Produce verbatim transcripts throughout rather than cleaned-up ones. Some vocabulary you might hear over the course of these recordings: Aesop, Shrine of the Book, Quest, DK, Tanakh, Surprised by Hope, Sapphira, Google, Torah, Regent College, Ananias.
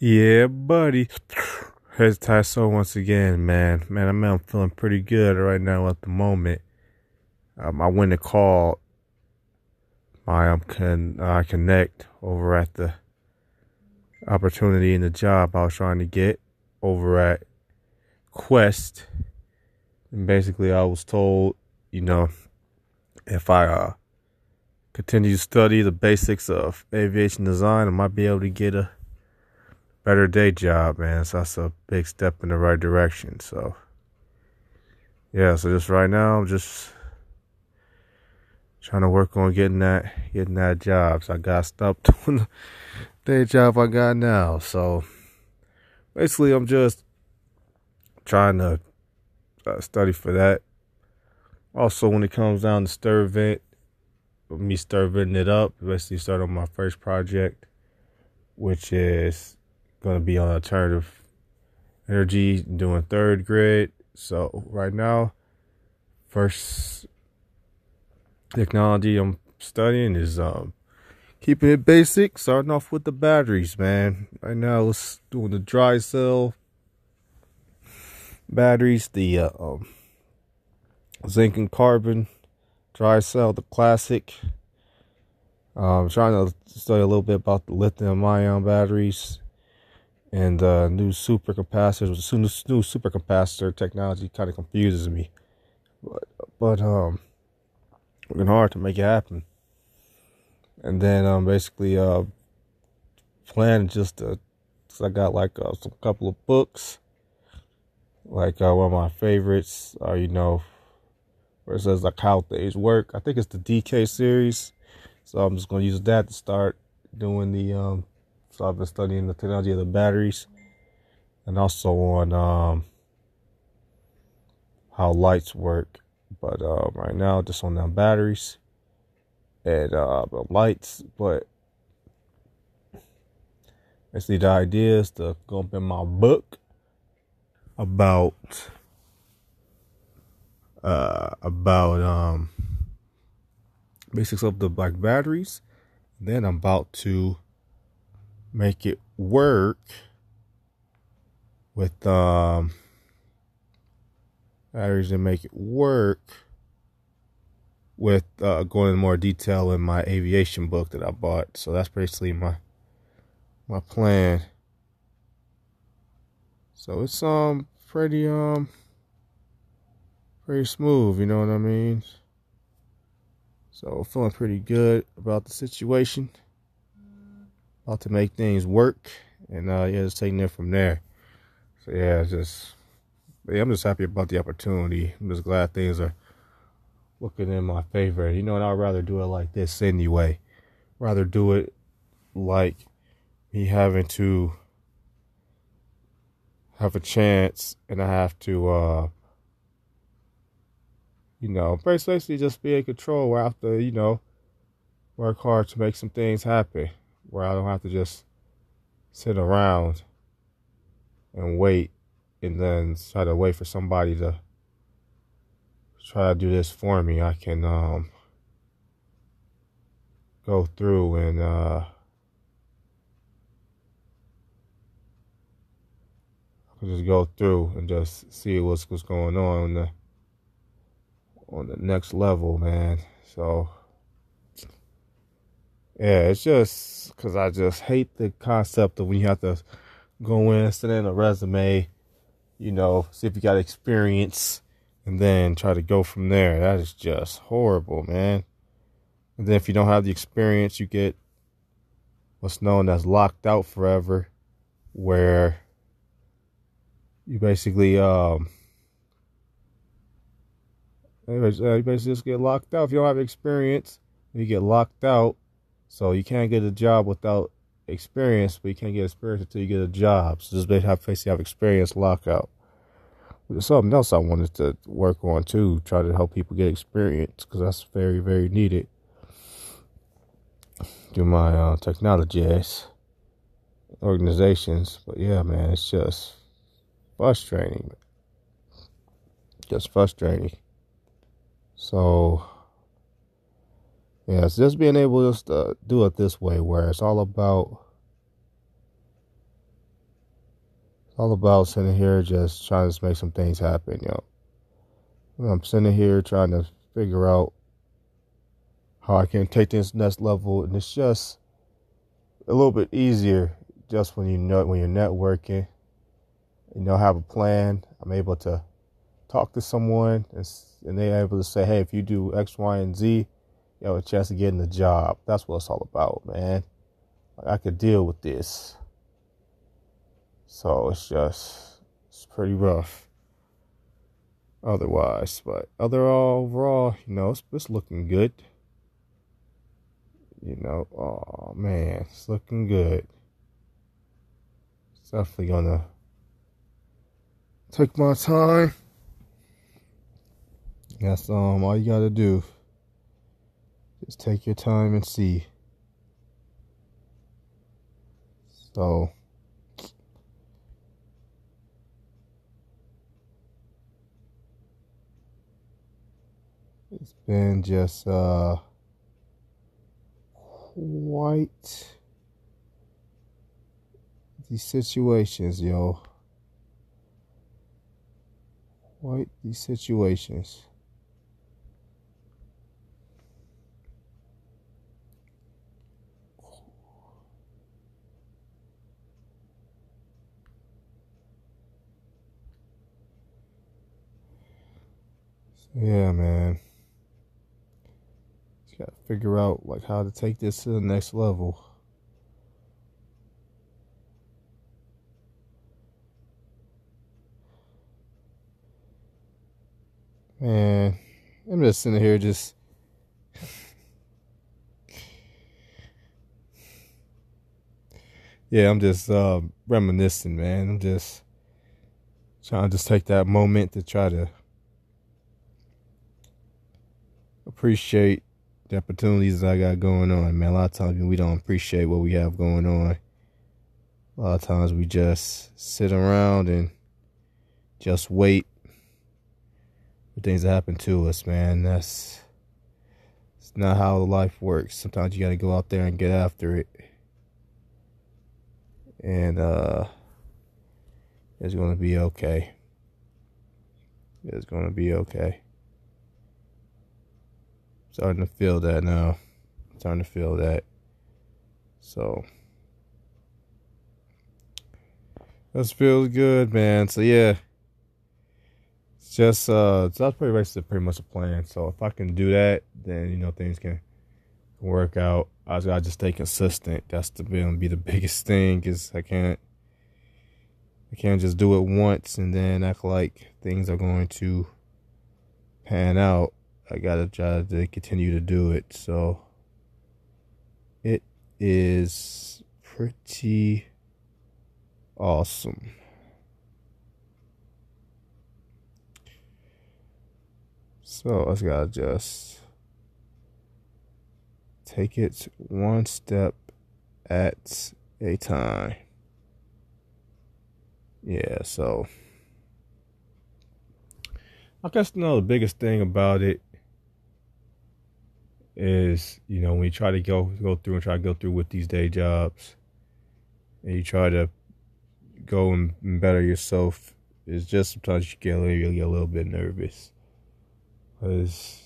Yeah, buddy. Here's Tyso once again, man. Man, I mean, I'm feeling pretty good right now at the moment. Um, I went and called my um, con- uh, connect over at the opportunity and the job I was trying to get over at Quest. And basically, I was told, you know, if I uh, continue to study the basics of aviation design, I might be able to get a better day job, man. So that's a big step in the right direction. So, yeah, so just right now, I'm just trying to work on getting that getting that job. So I got stopped doing the day job I got now. So basically, I'm just trying to uh, study for that. Also, when it comes down to stir event, me stir eventing it up, basically start on my first project, which is going to be on alternative energy, doing third grid. So right now, first technology I'm studying is um keeping it basic, starting off with the batteries, man. Right now, let's doing the dry cell batteries, the uh, um, zinc and carbon dry cell, the classic. I'm um, trying to study a little bit about the lithium-ion batteries. And uh, new supercapacitors, new, new supercapacitor technology kind of confuses me, but but um, working hard to make it happen. And then um, basically uh, plan just to, cause I got like a uh, couple of books, like uh, one of my favorites, uh, you know, where it says like how things work. I think it's the D K series, so I'm just gonna use that to start doing the. Um, So I've been studying the technology of the batteries, and also on um, how lights work. But uh, right now, just on the batteries and uh, the lights. But basically, the idea is to go up in my book about uh, about um, basics of the black batteries. Then I'm about to make it work with um, batteries and make it work with uh, going into more detail in my aviation book that I bought. So that's basically my my plan. So it's um pretty um pretty smooth, you know what I mean? So feeling pretty good about the situation. About to make things work, and uh, yeah, just taking it from there. So yeah, it's just yeah, I'm just happy about the opportunity. I'm just glad things are looking in my favor. You know, and I'd rather do it like this anyway. Rather do it like me having to have a chance, and I have to, uh, you know, basically just be in control. Where I have to, you know, work hard to make some things happen. Where I don't have to just sit around and wait and then try to wait for somebody to try to do this for me. I can um, go through and uh, I can just go through and just see what's, what's going on on the, on the next level, man. So yeah, it's just because I just hate the concept of when you have to go in, send in a resume, you know, see if you got experience, and then try to go from there. That is just horrible, man. And then if you don't have the experience, you get what's known as locked out forever, where you basically, um, you basically just get locked out. If you don't have experience, you get locked out. So you can't get a job without experience, but you can't get experience until you get a job. So just basically have, basically have experience lockout. There's something else I wanted to work on too, try to help people get experience, because that's very, very needed. Do my uh, technology as organizations. But yeah, man, it's just frustrating. Just frustrating. So yeah, it's just being able just to do it this way, where it's all about It's all about sitting here just trying to make some things happen, yo. You know, I'm sitting here trying to figure out how I can take this next level, and it's just a little bit easier just when you know when you're networking. You know, have a plan. I'm able to talk to someone, and, and they're able to say, hey, if you do X, Y, and Z, you have a chance of getting a job. That's what it's all about, man. I could deal with this. So it's just, it's pretty rough otherwise. But other overall, you know, it's, it's looking good. You know, oh, man, it's looking good. It's definitely going to take my time. That's um all you gotta do. Just take your time and see. So it's been just uh quite these situations, yo. Quite these situations. So yeah, man. Just gotta figure out like how to take this to the next level. Man, I'm just sitting here just yeah, I'm just uh, reminiscing, man. I'm just trying to just take that moment to try to appreciate the opportunities I got going on, man. A lot of times we don't appreciate what we have going on. A lot of times we just sit around and just wait. Things that happen to us, man. That's it's not how life works. Sometimes you gotta go out there and get after it. And uh it's gonna be okay. It's gonna be okay. I'm starting to feel that now. I'm starting to feel that. So that feels good, man. So yeah. Just uh, so that's pretty much pretty much a plan. So if I can do that, then you know things can work out. I just, I just stay consistent. That's the gonna be the biggest thing. Is I can't I can't just do it once and then act like things are going to pan out. I gotta try to continue to do it. So it is pretty awesome. So I just gotta just take it one step at a time. Yeah, so I guess you know, the biggest thing about it is, you know, when you try to go go through and try to go through with these day jobs and you try to go and better yourself, it's just sometimes you get a little, you get a little bit nervous. Because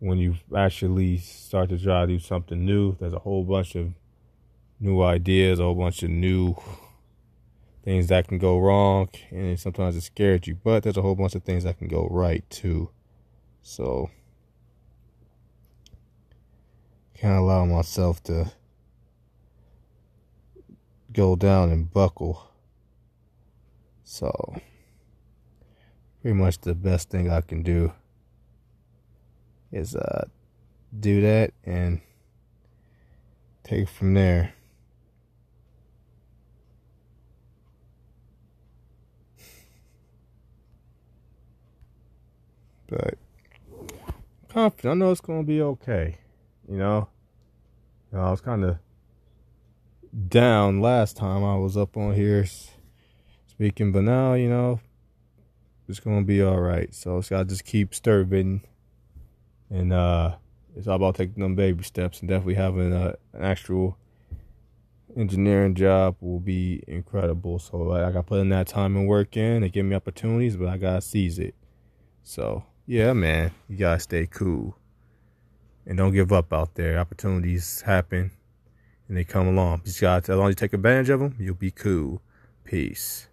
when you actually start to try to do something new, there's a whole bunch of new ideas, a whole bunch of new things that can go wrong. And sometimes it scares you, but there's a whole bunch of things that can go right too. So I can't allow myself to go down and buckle. So pretty much the best thing I can do is uh, do that and take it from there. But I'm confident. I know it's going to be okay. You know? You know I was kind of down last time I was up on here speaking, but now, you know, it's going to be all right. So it's got to just keep stirring. And uh, it's all about taking them baby steps and definitely having a, an actual engineering job will be incredible. So like, I got to put in that time and work in. They give me opportunities, but I got to seize it. So yeah, man, you got to stay cool. And don't give up out there. Opportunities happen and they come along. You just gotta, as long as you take advantage of them, you'll be cool. Peace.